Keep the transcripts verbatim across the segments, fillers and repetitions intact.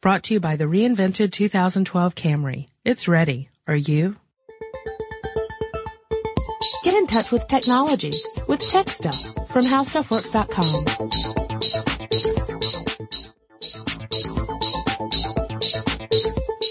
Brought to you by the reinvented two thousand twelve Camry. It's ready. Are you? Get in touch with technology with Tech Stuff from how stuff works dot com.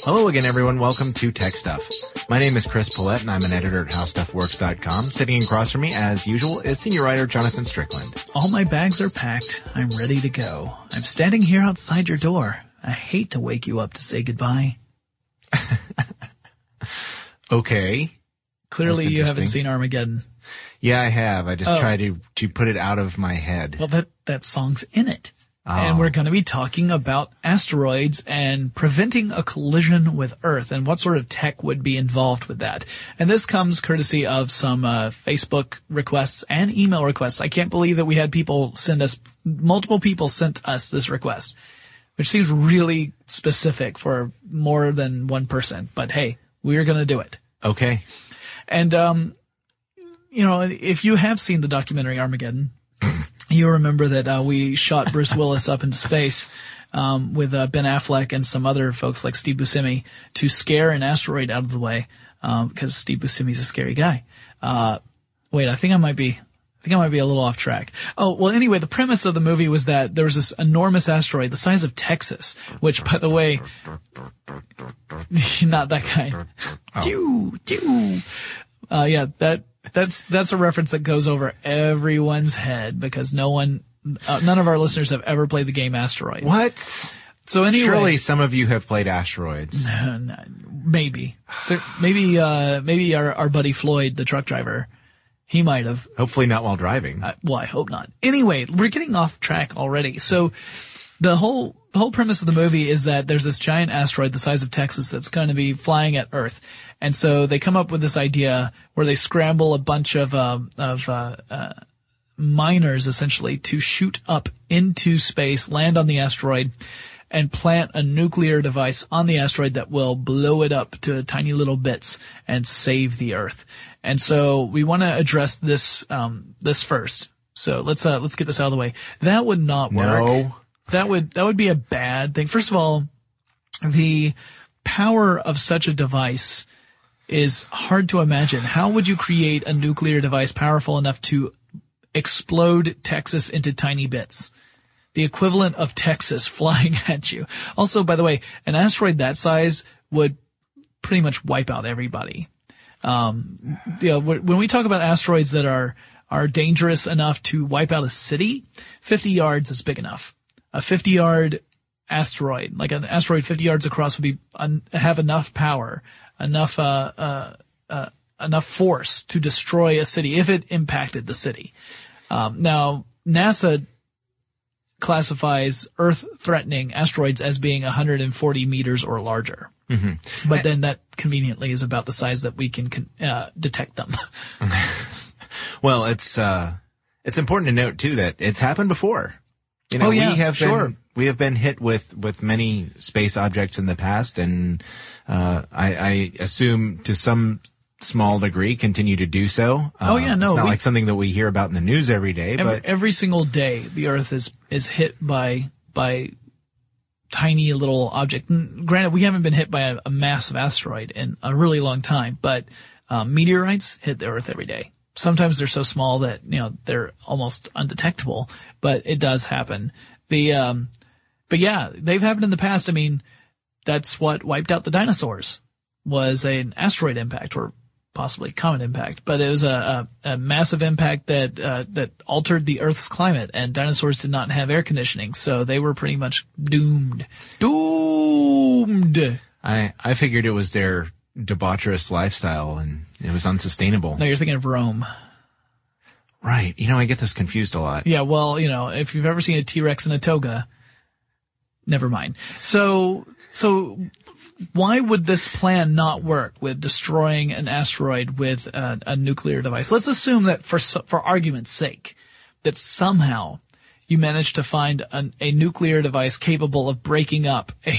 Hello again, everyone. Welcome to Tech Stuff. My name is Chris Paulette, and I'm an editor at how stuff works dot com. Sitting across from me, as usual, is senior writer Jonathan Strickland. All my bags are packed. I'm ready to go. I'm standing here outside your door. I hate to wake you up to say goodbye. Okay. Clearly you haven't seen Armageddon. Yeah, I have. I just oh. try to, to put it out of my head. Well, that, that song's in it. Oh. And we're going to be talking about asteroids and preventing a collision with Earth and what sort of tech would be involved with that. And this comes courtesy of some uh, Facebook requests and email requests. I can't believe that we had people send us – multiple people sent us this request, which seems really specific for more than one person. But, hey, we're going to do it. Okay. And, um, you know, if you have seen the documentary Armageddon, you remember that uh, we shot Bruce Willis up into space um, with uh, Ben Affleck and some other folks like Steve Buscemi to scare an asteroid out of the way um, because Steve Buscemi's a scary guy. Uh, wait, I think I might be I think I might be a little off track. Oh, well, anyway, the premise of the movie was that there was this enormous asteroid the size of Texas, which, by the way, not that kind. Oh. Pew, pew. Uh, yeah, that that's that's a reference that goes over everyone's head because no one, uh, none of our listeners have ever played the game Asteroid. What? So anyway, surely some of you have played Asteroids. No, no, maybe, there, maybe, uh, maybe our our buddy Floyd, the truck driver, he might have. Hopefully not while driving. Uh, well, I hope not. Anyway, we're getting off track already. So the whole. The whole premise of the movie is that there's this giant asteroid the size of Texas that's going to be flying at Earth. And so they come up with this idea where they scramble a bunch of uh, of uh, uh, miners, essentially, to shoot up into space, land on the asteroid, and plant a nuclear device on the asteroid that will blow it up to tiny little bits and save the Earth. And so we want to address this um, this first. So let's uh, let's get this out of the way. That would not work. No. That would, that would be a bad thing. First of all, the power of such a device is hard to imagine. How would you create a nuclear device powerful enough to explode Texas into tiny bits? The equivalent of Texas flying at you. Also, by the way, an asteroid that size would pretty much wipe out everybody. Um, you know, when we talk about asteroids that are, are dangerous enough to wipe out a city, fifty yards is big enough. A fifty-yard asteroid, like an asteroid fifty yards across, would be un- have enough power, enough uh, uh, uh, enough force to destroy a city if it impacted the city. Um, now, NASA classifies Earth-threatening asteroids as being one hundred forty meters or larger, mm-hmm. but then that conveniently is about the size that we can con- uh, detect them. Well, it's uh, it's important to note too that it's happened before. You know, oh, yeah, we have sure. been, we have been hit with, with many space objects in the past, and uh, I, I assume to some small degree continue to do so. Uh, oh yeah, no, it's not we, like something that we hear about in the news every day. Every, but every single day, the Earth is is hit by by tiny little object. Granted, we haven't been hit by a, a massive asteroid in a really long time, but um, meteorites hit the Earth every day. Sometimes they're so small that, you know, they're almost undetectable, but it does happen. The, um, but yeah, they've happened in the past. I mean, that's what wiped out the dinosaurs, was an asteroid impact, or possibly comet impact, but it was a, a, a massive impact that, uh, that altered the Earth's climate, and dinosaurs did not have air conditioning. So they were pretty much doomed. Doomed. I, I figured it was their debaucherous lifestyle, and it was unsustainable. No, you're thinking of Rome. Right. You know, I get this confused a lot. Yeah, well, you know, if you've ever seen a T-Rex in a toga, never mind. So, so why would this plan not work with destroying an asteroid with a, a nuclear device? Let's assume that for for argument's sake, that somehow you managed to find an, a nuclear device capable of breaking up a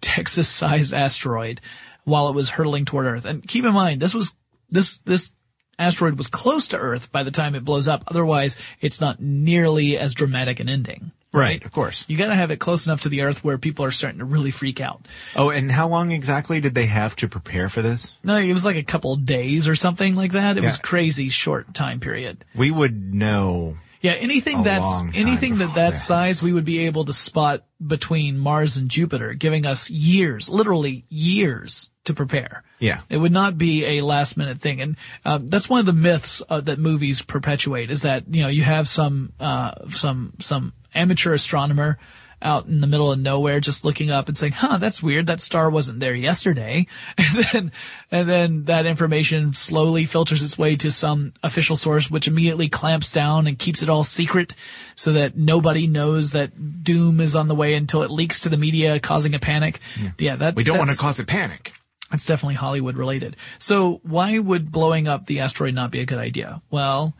Texas-sized asteroid while it was hurtling toward Earth. And keep in mind, this was, this, this asteroid was close to Earth by the time it blows up. Otherwise, it's not nearly as dramatic an ending. Right, of course. You got to have it close enough to the Earth where people are starting to really freak out. Oh, and how long exactly did they have to prepare for this? No, it was like a couple of days or something like that. It yeah. was crazy short time period. We would know. Yeah, anything that's anything that that size, we would be able to spot between Mars and Jupiter, giving us years, literally years to prepare. Yeah. It would not be a last minute thing. And, um, that's one of the myths uh, that movies perpetuate is that, you know, you have some, uh, some, some amateur astronomer out in the middle of nowhere just looking up and saying, huh, that's weird. That star wasn't there yesterday. And then, and then that information slowly filters its way to some official source, which immediately clamps down and keeps it all secret so that nobody knows that doom is on the way until it leaks to the media, causing a panic. Yeah. yeah that, we don't want to cause a panic. That's definitely Hollywood related. So why would blowing up the asteroid not be a good idea? Well,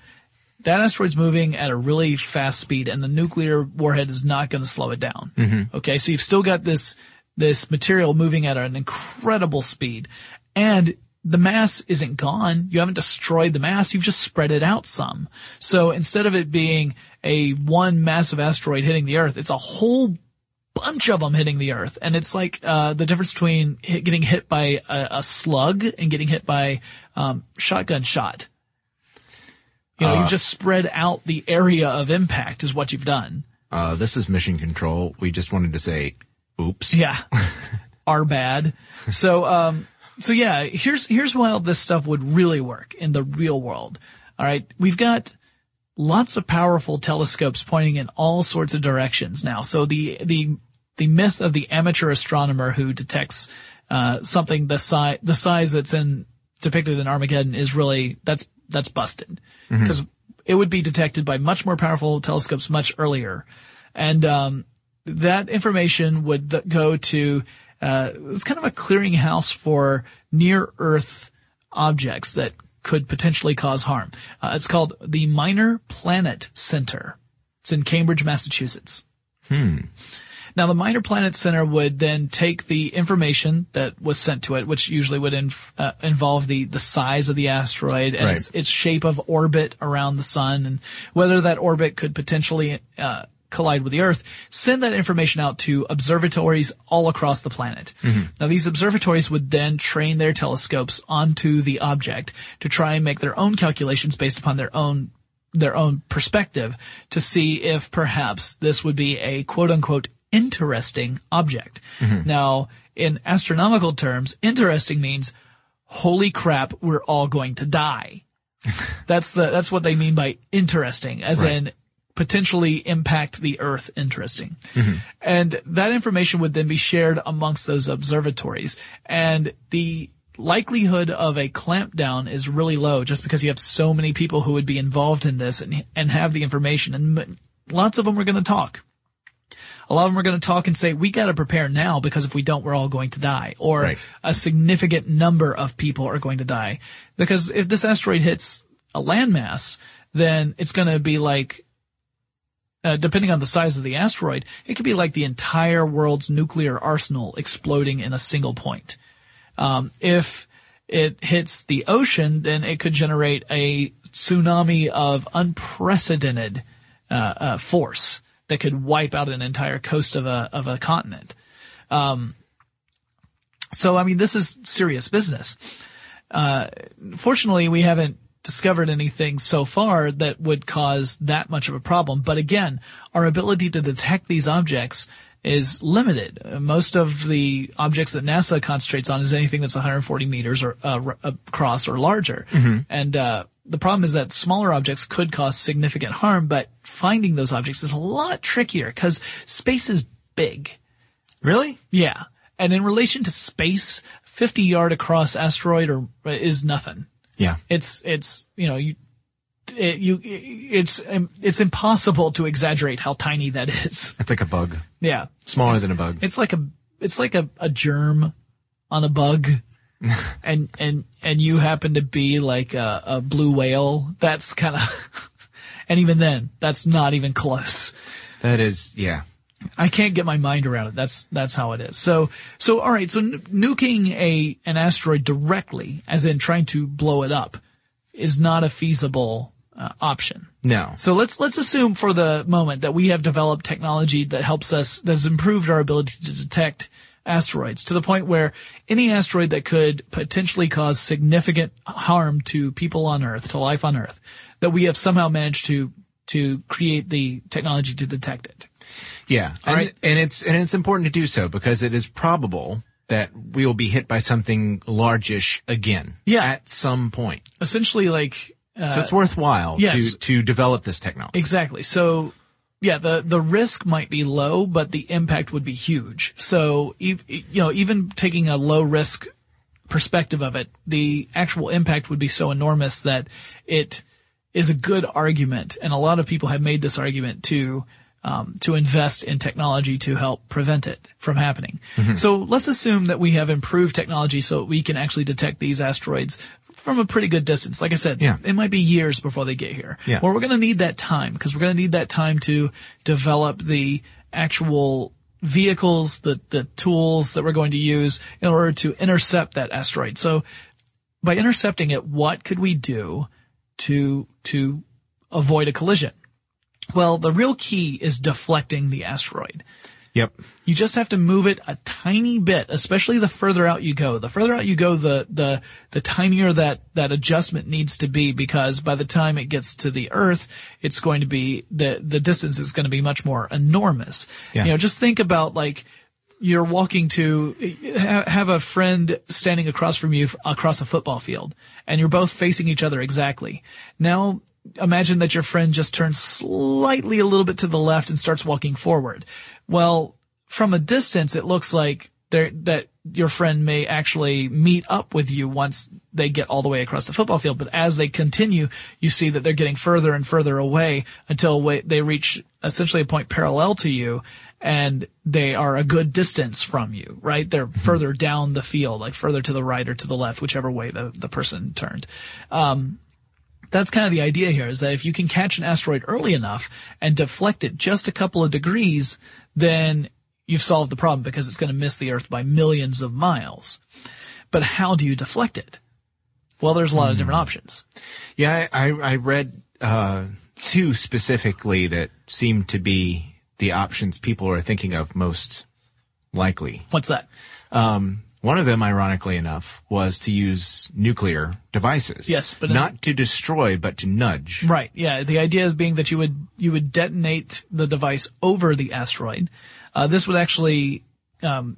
that asteroid's moving at a really fast speed and the nuclear warhead is not going to slow it down. Mm-hmm. Okay. So you've still got this, this material moving at an incredible speed and the mass isn't gone. You haven't destroyed the mass. You've just spread it out some. So instead of it being a one massive asteroid hitting the Earth, it's a whole bunch of them hitting the Earth. And it's like uh the difference between hit, getting hit by a, a slug and getting hit by um shotgun shot. You know, uh, you just spread out the area of impact is what you've done. Uh This is Mission Control. We just wanted to say, oops. Yeah. Our bad. So, um so yeah, here's here's why all this stuff would really work in the real world. All right. We've got lots of powerful telescopes pointing in all sorts of directions now. So the the The myth of the amateur astronomer who detects uh something the size the size that's in depicted in Armageddon is really that's that's busted because mm-hmm. it would be detected by much more powerful telescopes much earlier, and um that information would th- go to uh it's kind of a clearinghouse for near Earth objects that could potentially cause harm. Uh, it's called the Minor Planet Center. It's in Cambridge, Massachusetts. Hmm. Now, the Minor Planet Center would then take the information that was sent to it, which usually would inf- uh, involve the, the size of the asteroid and right. its, its shape of orbit around the sun and whether that orbit could potentially uh, collide with the Earth, send that information out to observatories all across the planet. Mm-hmm. Now, these observatories would then train their telescopes onto the object to try and make their own calculations based upon their own their own perspective to see if perhaps this would be a quote-unquote interesting object. Mm-hmm. Now, in astronomical terms, interesting means, holy crap, we're all going to die. That's the that's what they mean by interesting, as right. in potentially impact the Earth interesting. Mm-hmm. And that information would then be shared amongst those observatories. And the likelihood of a clampdown is really low just because you have so many people who would be involved in this and, and have the information. And lots of them are going to talk. A lot of them are going to talk and say, we got to prepare now because if we don't, we're all going to die. Or right. a significant number of people are going to die. Because if this asteroid hits a landmass, then it's going to be like, uh, depending on the size of the asteroid, it could be like the entire world's nuclear arsenal exploding in a single point. Um, if it hits the ocean, then it could generate a tsunami of unprecedented uh, uh force that could wipe out an entire coast of a of a continent. Um, so, I mean, this is serious business. Uh, fortunately, we haven't discovered anything so far that would cause that much of a problem. But again, our ability to detect these objects is limited. Most of the objects that NASA concentrates on is anything that's one hundred forty meters or uh, across or larger. Mm-hmm. And uh the problem is that smaller objects could cause significant harm, but finding those objects is a lot trickier because space is big. Really? Yeah. And in relation to space, fifty yard across asteroid or is nothing. Yeah. It's, it's, you know, you, it, you, it's, it's impossible to exaggerate how tiny that is. It's like a bug. Yeah. Smaller it's, than a bug. It's like a, it's like a, a germ on a bug. and and and you happen to be like a, a blue whale. That's kind of, and even then, that's not even close. That is, yeah. I can't get my mind around it. That's that's how it is. So so all right. So n- nuking a an asteroid directly, as in trying to blow it up, is not a feasible uh, option. No. So let's let's assume for the moment that we have developed technology that helps us, that's improved our ability to detect asteroids to the point where any asteroid that could potentially cause significant harm to people on Earth, to life on Earth, that we have somehow managed to to create the technology to detect it. Yeah. All right. And it's and it's important to do so because it is probable that we will be hit by something largish again. Yeah. At some point. Essentially like Uh, so it's worthwhile yes. to, to develop this technology. Exactly. So, yeah, the, the risk might be low, but the impact would be huge. So, you know, even taking a low risk perspective of it, the actual impact would be so enormous that it is a good argument. And a lot of people have made this argument to, um, to invest in technology to help prevent it from happening. Mm-hmm. So let's assume that we have improved technology so we can actually detect these asteroids from a pretty good distance. Like I said, yeah. it might be years before they get here. Yeah. Well, we're going to need that time because we're going to need that time to develop the actual vehicles, the, the tools that we're going to use in order to intercept that asteroid. So by intercepting it, what could we do to, to avoid a collision? Well, the real key is deflecting the asteroid. Yep. You just have to move it a tiny bit, especially the further out you go. The further out you go, the, the, the tinier that, that adjustment needs to be, because by the time it gets to the Earth, it's going to be, the, the distance is going to be much more enormous. Yeah. You know, just think about like, you're walking to, have a friend standing across from you across a football field, and you're both facing each other exactly. Now, imagine that your friend just turns slightly a little bit to the left and starts walking forward. Well, from a distance, it looks like there, that your friend may actually meet up with you once they get all the way across the football field. But as they continue, you see that they're getting further and further away until they reach essentially a point parallel to you, and they are a good distance from you, right? They're further down the field, like further to the right or to the left, whichever way the, the person turned. Um, That's kind of the idea here, is that if you can catch an asteroid early enough and deflect it just a couple of degrees, then you've solved the problem, because it's going to miss the Earth by millions of miles. But how do you deflect it? Well, there's a lot of different options. Yeah, I, I read uh, two specifically that seem to be the options people are thinking of most likely. What's that? Um One of them, ironically enough, was to use nuclear devices. Yes, but not in, to destroy, but to nudge. Right. Yeah. The idea is being that you would you would detonate the device over the asteroid. Uh, this would actually um,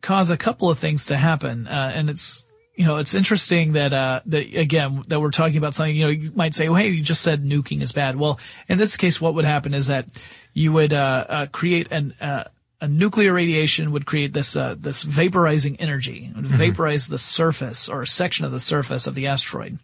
cause a couple of things to happen, uh, and it's you know it's interesting that uh, that again that we're talking about something. You know, you might say, well, "Hey, you just said nuking is bad." Well, in this case, what would happen is that you would uh, uh, create an uh, A nuclear radiation would create this uh, this vaporizing energy. It would vaporize mm-hmm. the surface or a section of the surface of the asteroid.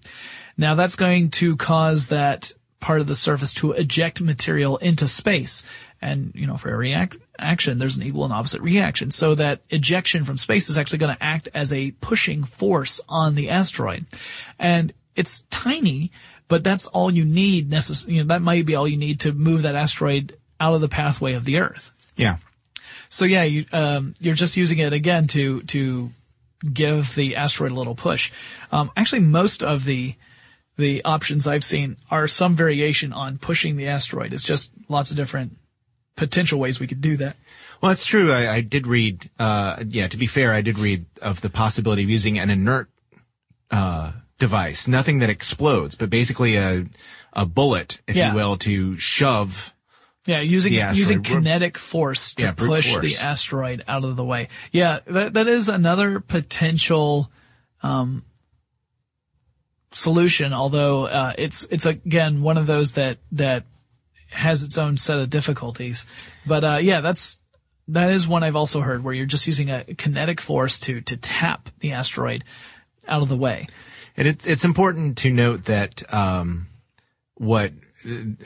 Now, that's going to cause that part of the surface to eject material into space. And, you know, for every reac- action, there's an equal and opposite reaction. So that ejection from space is actually going to act as a pushing force on the asteroid. And it's tiny, but that's all you need necess- you know, that might be all you need to move that asteroid out of the pathway of the Earth. Yeah. So yeah, you, um, you're just using it again to, to give the asteroid a little push. Um, actually most of the, the options I've seen are some variation on pushing the asteroid. It's just lots of different potential ways we could do that. Well, that's true. I, I did read, uh, yeah, to be fair, I did read of the possibility of using an inert, uh, device. Nothing that explodes, but basically a, a bullet, if yeah. you will, to shove Yeah, using using kinetic force to yeah, push force. the asteroid out of the way. Yeah, that that is another potential um solution, although uh it's it's again one of those that that has its own set of difficulties. But uh yeah, that's that is one I've also heard, where you're just using a kinetic force to to tap the asteroid out of the way. And it, it's important to note that um what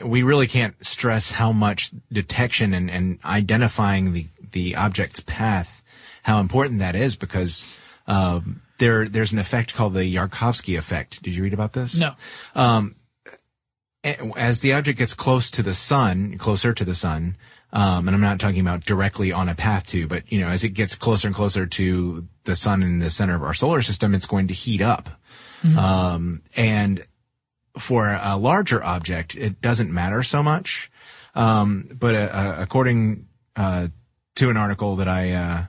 we really can't stress how much detection and, and identifying the, the object's path, how important that is, because um, there there's an effect called the Yarkovsky effect. Did you read about this? No. Um, as the object gets close to the sun, closer to the sun, um, and I'm not talking about directly on a path to, but you know, as it gets closer and closer to the sun in the center of our solar system, it's going to heat up, mm-hmm. um, and for a larger object, it doesn't matter so much. Um, but uh, according uh, to an article that I uh,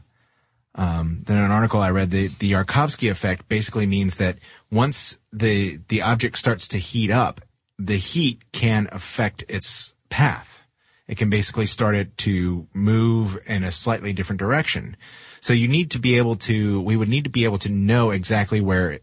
um, that an article I read, the, the Yarkovsky effect basically means that once the the object starts to heat up, the heat can affect its path. It can basically start it to move in a slightly different direction. So you need to be able to, we would need to be able to know exactly where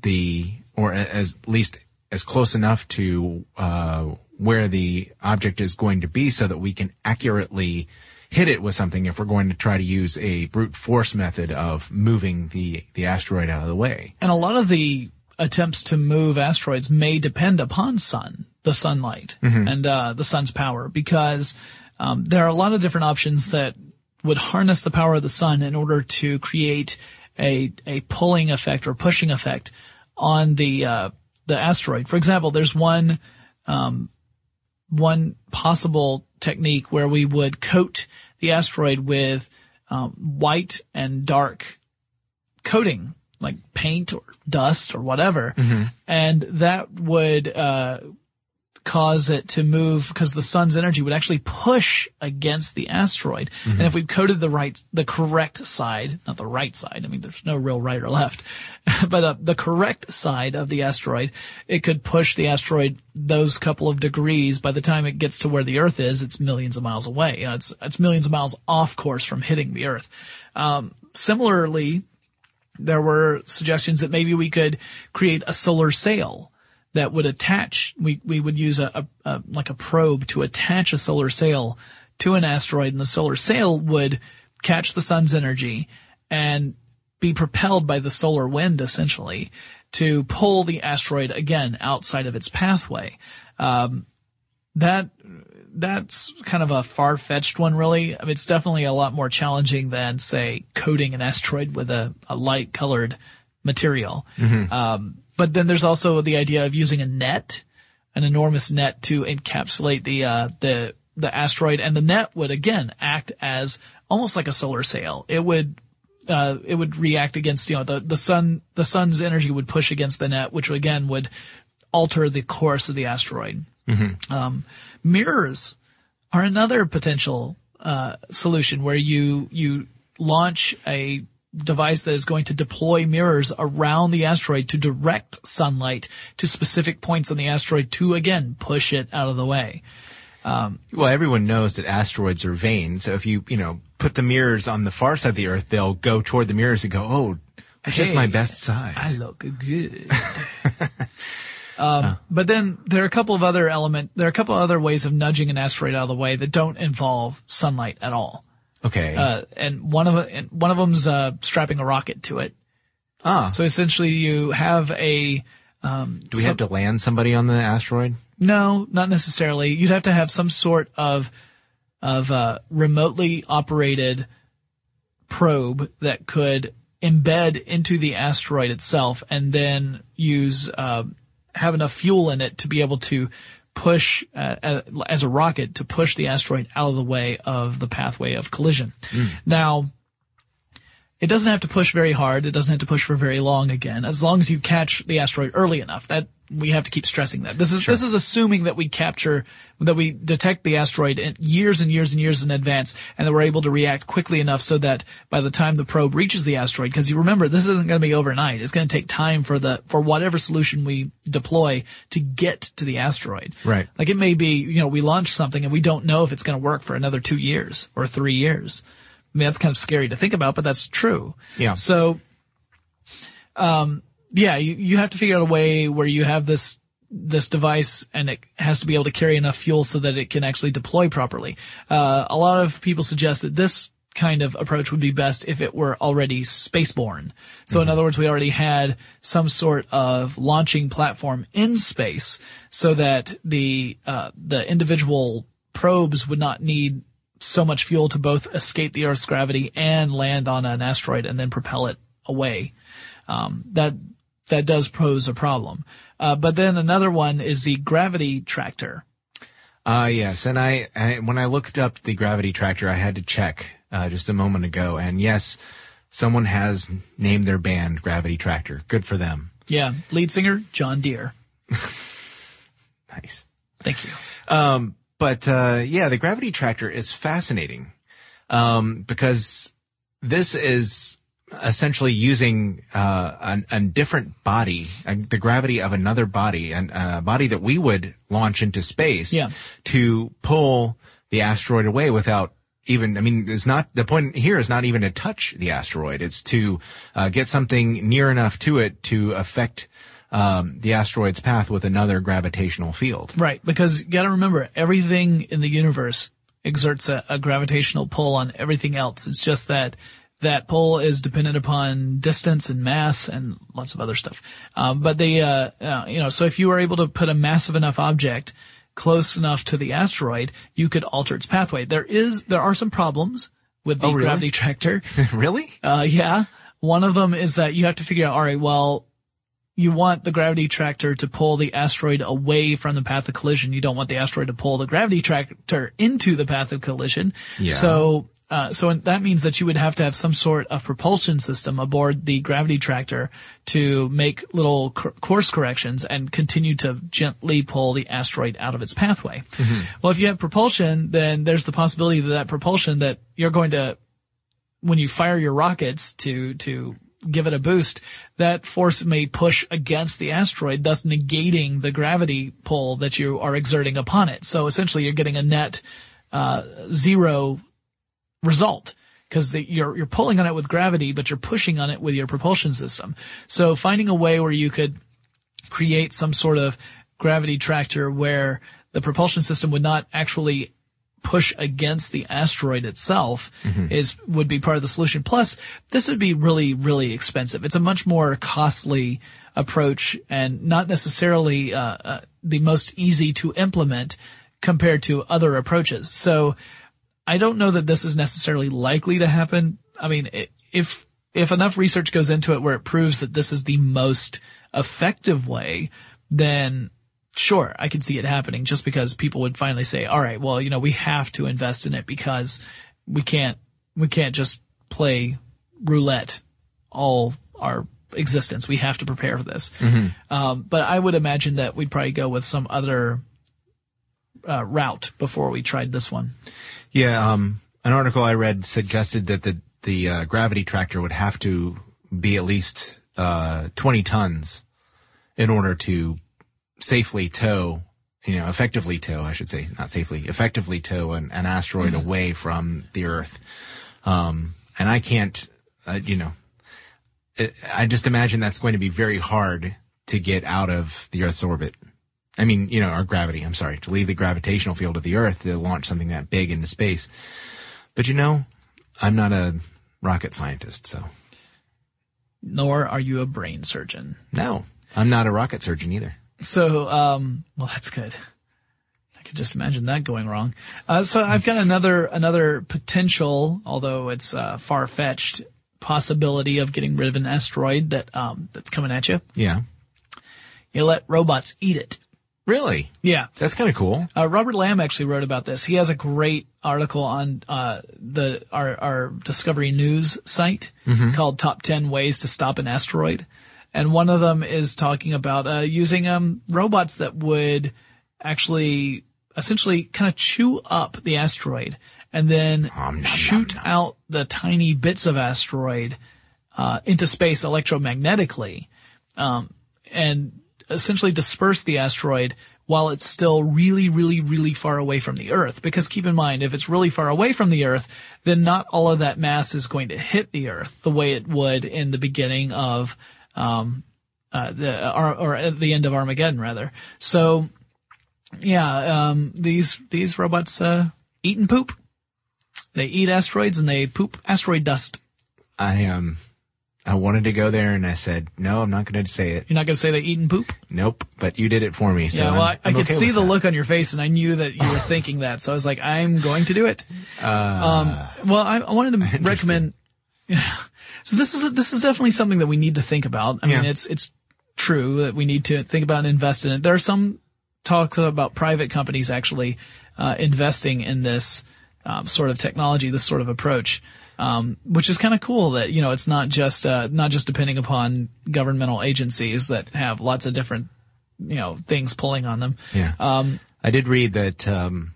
the, or as, at least as close enough to uh, where the object is going to be so that we can accurately hit it with something if we're going to try to use a brute force method of moving the, the asteroid out of the way. And a lot of the attempts to move asteroids may depend upon sun, the sunlight, mm-hmm. and uh, the sun's power, because um, there are a lot of different options that would harness the power of the sun in order to create a a pulling effect or pushing effect on the uh, the asteroid. For example, there's one um, one possible technique where we would coat the asteroid with um, white and dark coating, like paint or dust or whatever. Mm-hmm. And that would uh, cause it to move because the sun's energy would actually push against the asteroid. Mm-hmm. And if we coated the right, the correct side, not the right side, I mean, there's no real right or left, but uh, the correct side of the asteroid, it could push the asteroid those couple of degrees. By the time it gets to where the Earth is, it's millions of miles away. You know, it's, it's millions of miles off course from hitting the Earth. Um, similarly, there were suggestions that maybe we could create a solar sail that would attach. We we would use a, a, a like a probe to attach a solar sail to an asteroid, and the solar sail would catch the sun's energy and be propelled by the solar wind, essentially, to pull the asteroid again outside of its pathway. Um, that that's kind of a far-fetched one, really. I mean, it's definitely a lot more challenging than, say, coating an asteroid with a, a light-colored material. Mm-hmm. Um, but then there's also the idea of using a net, an enormous net, to encapsulate the uh, the the asteroid, and the net would again act as almost like a solar sail. It would uh, it would react against, you know, the the sun the sun's energy would push against the net, which again would alter the course of the asteroid. Mm-hmm. Um, mirrors are another potential uh, solution where you you launch a device that is going to deploy mirrors around the asteroid to direct sunlight to specific points on the asteroid to, again, push it out of the way. Um, well, everyone knows that asteroids are vain, so if you, you know, put the mirrors on the far side of the Earth, they'll go toward the mirrors and go, oh, which hey, is my best side. I look good. Um, huh. But then there are a couple of other element. There are a couple of other ways of nudging an asteroid out of the way that don't involve sunlight at all. Okay. Uh, and one of and one of them's uh, strapping a rocket to it. Ah. So essentially, you have a. Um, Do we some, have to land somebody on the asteroid? No, not necessarily. You'd have to have some sort of of uh, remotely operated probe that could embed into the asteroid itself, and then use. Uh, have enough fuel in it to be able to push, uh, as a rocket, to push the asteroid out of the way of the pathway of collision. Mm. Now, it doesn't have to push very hard. It doesn't have to push for very long, again, as long as you catch the asteroid early enough. That we have to keep stressing that. This is sure. This is assuming that we capture, that we detect the asteroid in years and years and years in advance, and that we're able to react quickly enough so that by the time the probe reaches the asteroid, because you remember, this isn't going to be overnight. It's going to take time for the for whatever solution we deploy to get to the asteroid. Right. Like it may be, you know, we launch something and we don't know if it's going to work for another two years or three years. I mean, that's kind of scary to think about, but that's true. Yeah. So, um. Yeah, you, you have to figure out a way where you have this this device and it has to be able to carry enough fuel so that it can actually deploy properly. Uh, a lot of people suggest that this kind of approach would be best if it were already spaceborne. So mm-hmm. in other words, we already had some sort of launching platform in space so that the uh, the individual probes would not need so much fuel to both escape the Earth's gravity and land on an asteroid and then propel it away. Um, that That does pose a problem. Uh, but then another one is the gravity tractor. Uh, yes. And I, I, when I looked up the gravity tractor, I had to check, uh, just a moment ago. And yes, someone has named their band Gravity Tractor. Good for them. Yeah. Lead singer, John Deere. Nice. Thank you. Um, but, uh, yeah, the gravity tractor is fascinating, um, because this is essentially using, uh, an, a different body, uh, the gravity of another body, and a body that we would launch into space yeah. to pull the asteroid away without even, I mean, it's not, the point here is not even to touch the asteroid. It's to, uh, get something near enough to it to affect Um, the asteroid's path with another gravitational field. Right, because you gotta remember, everything in the universe exerts a, a gravitational pull on everything else. It's just that that pull is dependent upon distance and mass and lots of other stuff. Um, but they, uh, uh, you know, so if you were able to put a massive enough object close enough to the asteroid, you could alter its pathway. There is, there are some problems with the oh, really? gravity tractor. Really? Uh, yeah. One of them is that you have to figure out, all right, well, you want the gravity tractor to pull the asteroid away from the path of collision. You don't want the asteroid to pull the gravity tractor into the path of collision. Yeah. So, uh, so that means that you would have to have some sort of propulsion system aboard the gravity tractor to make little cor- course corrections and continue to gently pull the asteroid out of its pathway. Mm-hmm. Well, if you have propulsion, then there's the possibility that that propulsion that you're going to, when you fire your rockets to, to, give it a boost, that force may push against the asteroid, thus negating the gravity pull that you are exerting upon it. So essentially you're getting a net uh zero result because you're you're pulling on it with gravity, but you're pushing on it with your propulsion system. So finding a way where you could create some sort of gravity tractor where the propulsion system would not actually push against the asteroid itself mm-hmm. is would be part of the solution. Plus, this would be really, really expensive. It's a much more costly approach and not necessarily uh, uh, the most easy to implement compared to other approaches. So I don't know that this is necessarily likely to happen. I mean, if if enough research goes into it where it proves that this is the most effective way, then sure, I could see it happening just because people would finally say, all right, well, you know, we have to invest in it because we can't, we can't just play roulette all our existence. We have to prepare for this. Mm-hmm. Um, but I would imagine that we'd probably go with some other, uh, route before we tried this one. Yeah. Um, an article I read suggested that the, the, uh, gravity tractor would have to be at least, uh, twenty tons in order to safely tow, you know, effectively tow, I should say, not safely, effectively tow an, an asteroid away from the Earth. Um, and I can't, uh, you know, it, I just imagine that's going to be very hard to get out of the Earth's orbit. I mean, you know, our gravity, I'm sorry, to leave the gravitational field of the Earth to launch something that big into space. But, you know, I'm not a rocket scientist, so. Nor are you a brain surgeon. No, I'm not a rocket surgeon either. So, um, well, that's good. I could just imagine that going wrong. Uh, so I've got another, another potential, although it's, uh, far-fetched possibility of getting rid of an asteroid that, um, that's coming at you. Yeah. You let robots eat it. Really? Yeah. That's kind of cool. Uh, Robert Lamb actually wrote about this. He has a great article on, uh, the, our, our Discovery News site mm-hmm. called Top ten Ways to Stop an Asteroid. And one of them is talking about uh using um robots that would actually essentially kind of chew up the asteroid and then um, shoot nom, nom. out the tiny bits of asteroid uh into space electromagnetically um and essentially disperse the asteroid while it's still really, really, really far away from the Earth. Because keep in mind, if it's really far away from the Earth, then not all of that mass is going to hit the Earth the way it would in the beginning of – Um, uh, the, or, or at the end of Armageddon, rather. So, yeah, um, these, these robots, uh, eat and poop. They eat asteroids and they poop asteroid dust. I, um, I wanted to go there and I said, no, I'm not going to say it. You're not going to say they eat and poop? Nope, but you did it for me. So yeah, well, I'm, I'm I could okay see the that. look on your face and I knew that you were thinking that. So I was like, I'm going to do it. Uh, um, well, I, I wanted to recommend. Yeah. So this is, a, this is definitely something that we need to think about. I yeah. mean, it's, it's true that we need to think about and invest in it. There are some talks about private companies actually, uh, investing in this, um, sort of technology, this sort of approach, um, which is kind of cool that, you know, it's not just, uh, not just depending upon governmental agencies that have lots of different you know, things pulling on them. Yeah. Um, I did read that um,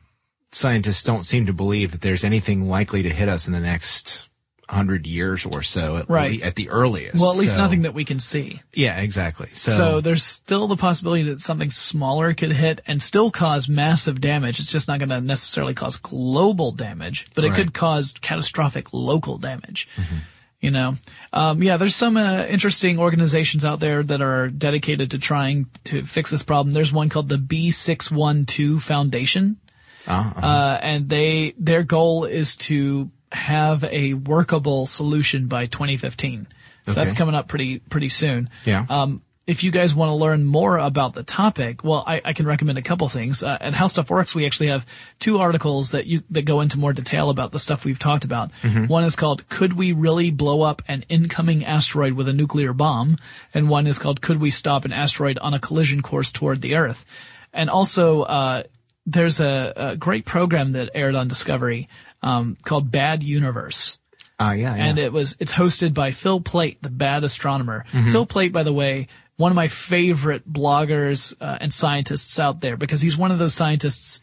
scientists don't seem to believe that there's anything likely to hit us in the next hundred years or so, at, right. le- at the earliest. Well, at least so, nothing that we can see. Yeah, exactly. So, so there's still the possibility that something smaller could hit and still cause massive damage. It's just not going to necessarily cause global damage, but it right. could cause catastrophic local damage. Mm-hmm. You know, um, yeah, there's some uh, interesting organizations out there that are dedicated to trying to fix this problem. There's one called the B six twelve Foundation. Uh, uh-huh. uh, and they their goal is to have a workable solution by twenty fifteen. So okay. that's coming up pretty pretty soon. Yeah. Um, if you guys want to learn more about the topic, well, I, I can recommend a couple things. Uh, at How Stuff Works, we actually have two articles that you that go into more detail about the stuff we've talked about. Mm-hmm. One is called "Could We Really Blow Up an Incoming Asteroid with a Nuclear Bomb?" and one is called "Could We Stop an Asteroid on a Collision Course Toward the Earth?" And also, uh, there's a, a great program that aired on Discovery um, called "Bad Universe." Ah, uh, yeah, yeah. And it was it's hosted by Phil Plait, the bad astronomer. Mm-hmm. Phil Plait, by the way. One of my favorite bloggers uh, and scientists out there, because he's one of those scientists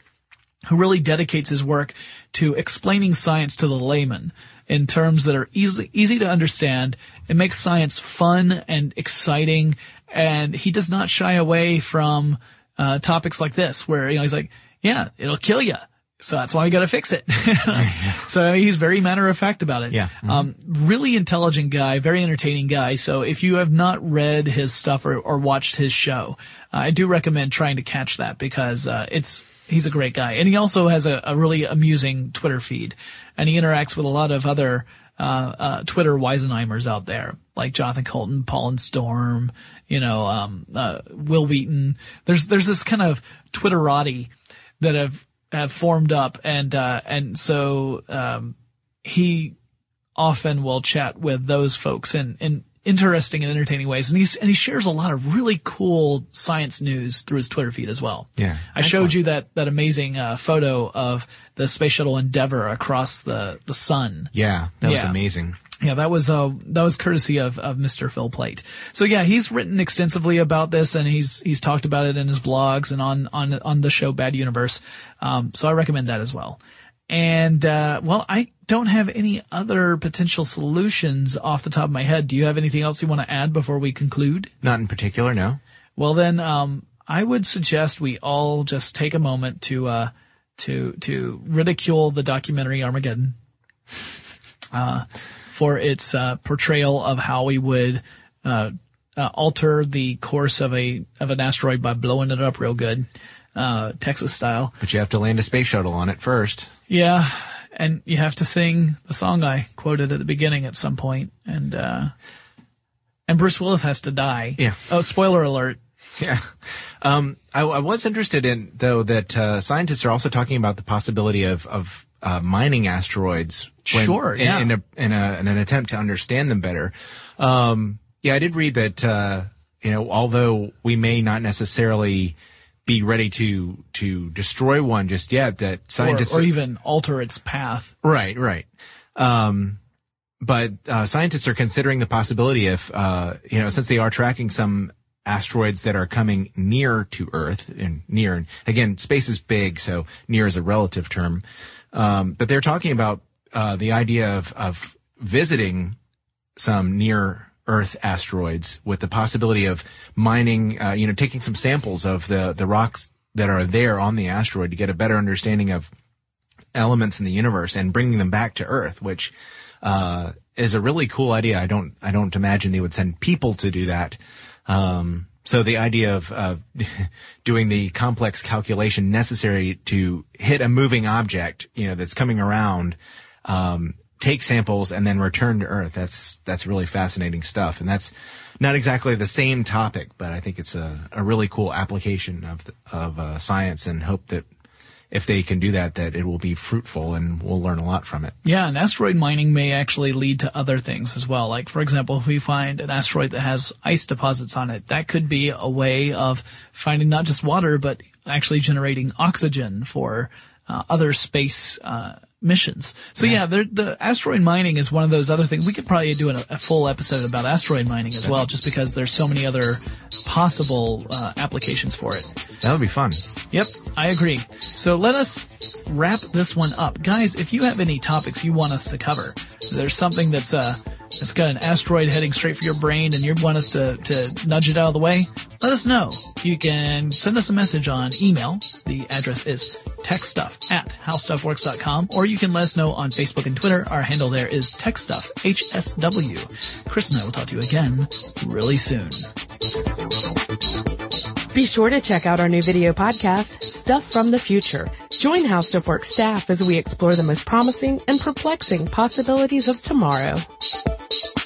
who really dedicates his work to explaining science to the layman in terms that are easy easy to understand. It makes science fun and exciting, and he does not shy away from uh topics like this, where you know he's like, "Yeah, it'll kill you. So that's why we got to fix it." So he's very matter of fact about it. Yeah. Mm-hmm. Um, really intelligent guy, very entertaining guy. So if you have not read his stuff or, or watched his show, uh, I do recommend trying to catch that, because uh, it's he's a great guy. And he also has a, a really amusing Twitter feed, and he interacts with a lot of other uh, uh, Twitter Weisenheimers out there, like Jonathan Coulton, Paul and Storm, you know, um, uh, Will Wheaton. There's there's this kind of Twitterati that have have formed up, and uh and so um he often will chat with those folks in in interesting and entertaining ways, and he's and he shares a lot of really cool science news through his Twitter feed as well. Yeah. I excellent. Showed you that that amazing uh photo of the space shuttle Endeavour across the the sun. Yeah, that was yeah. amazing. Yeah, that was uh that was courtesy of of Mister Phil Plait. So yeah, he's written extensively about this, and he's he's talked about it in his blogs and on on on the show Bad Universe. Um, so I recommend that as well. And uh well, I don't have any other potential solutions off the top of my head. Do you have anything else you want to add before we conclude? Not in particular, no. Well then, um I would suggest we all just take a moment to uh to to ridicule the documentary Armageddon. Uh for its uh, portrayal of how we would uh, uh, alter the course of a of an asteroid by blowing it up real good, uh, Texas style. But you have to land a space shuttle on it first. Yeah, and you have to sing the song I quoted at the beginning at some point, and uh, and Bruce Willis has to die. Yeah. Oh, spoiler alert. Yeah. Um, I, I was interested in, though, that uh, scientists are also talking about the possibility of of Uh, mining asteroids when, sure, in, yeah. in, a, in, a, in an attempt to understand them better. Um, yeah, I did read that, uh, you know, although we may not necessarily be ready to to destroy one just yet, that scientists... Or, or even alter its path. Right, right. Um, but uh, scientists are considering the possibility if, uh, you know, since they are tracking some asteroids that are coming near to Earth, and near, and again, space is big, so near is a relative term. Um, but they're talking about uh, the idea of, of visiting some near-Earth asteroids with the possibility of mining, uh, you know, taking some samples of the, the rocks that are there on the asteroid to get a better understanding of elements in the universe and bringing them back to Earth, which uh, is a really cool idea. I don't I don't imagine they would send people to do that. Um, so the idea of uh, doing the complex calculation necessary to hit a moving object, you know, that's coming around, um, take samples and then return to Earth. That's that's really fascinating stuff, and that's not exactly the same topic, but I think it's a, a really cool application of the, of uh, science, and hope that if they can do that, that it will be fruitful and we'll learn a lot from it. Yeah, and asteroid mining may actually lead to other things as well. Like, for example, if we find an asteroid that has ice deposits on it, that could be a way of finding not just water, but actually generating oxygen for uh, other space uh missions. So yeah, yeah the asteroid mining is one of those other things. We could probably do an, a full episode about asteroid mining as well, just because there's so many other possible uh, applications for it. That would be fun. Yep, I agree. So let us wrap this one up. Guys, if you have any topics you want us to cover, there's something that's uh, that's got an asteroid heading straight for your brain and you want us to, to nudge it out of the way, let us know. You can send us a message on email. The address is techstuff at howstuffworks dot com, or you can let us know on Facebook and Twitter. Our handle there is techstuff, H S W. Chris and I will talk to you again really soon. Be sure to check out our new video podcast, Stuff from the Future. Join HowStuffWorks staff as we explore the most promising and perplexing possibilities of tomorrow.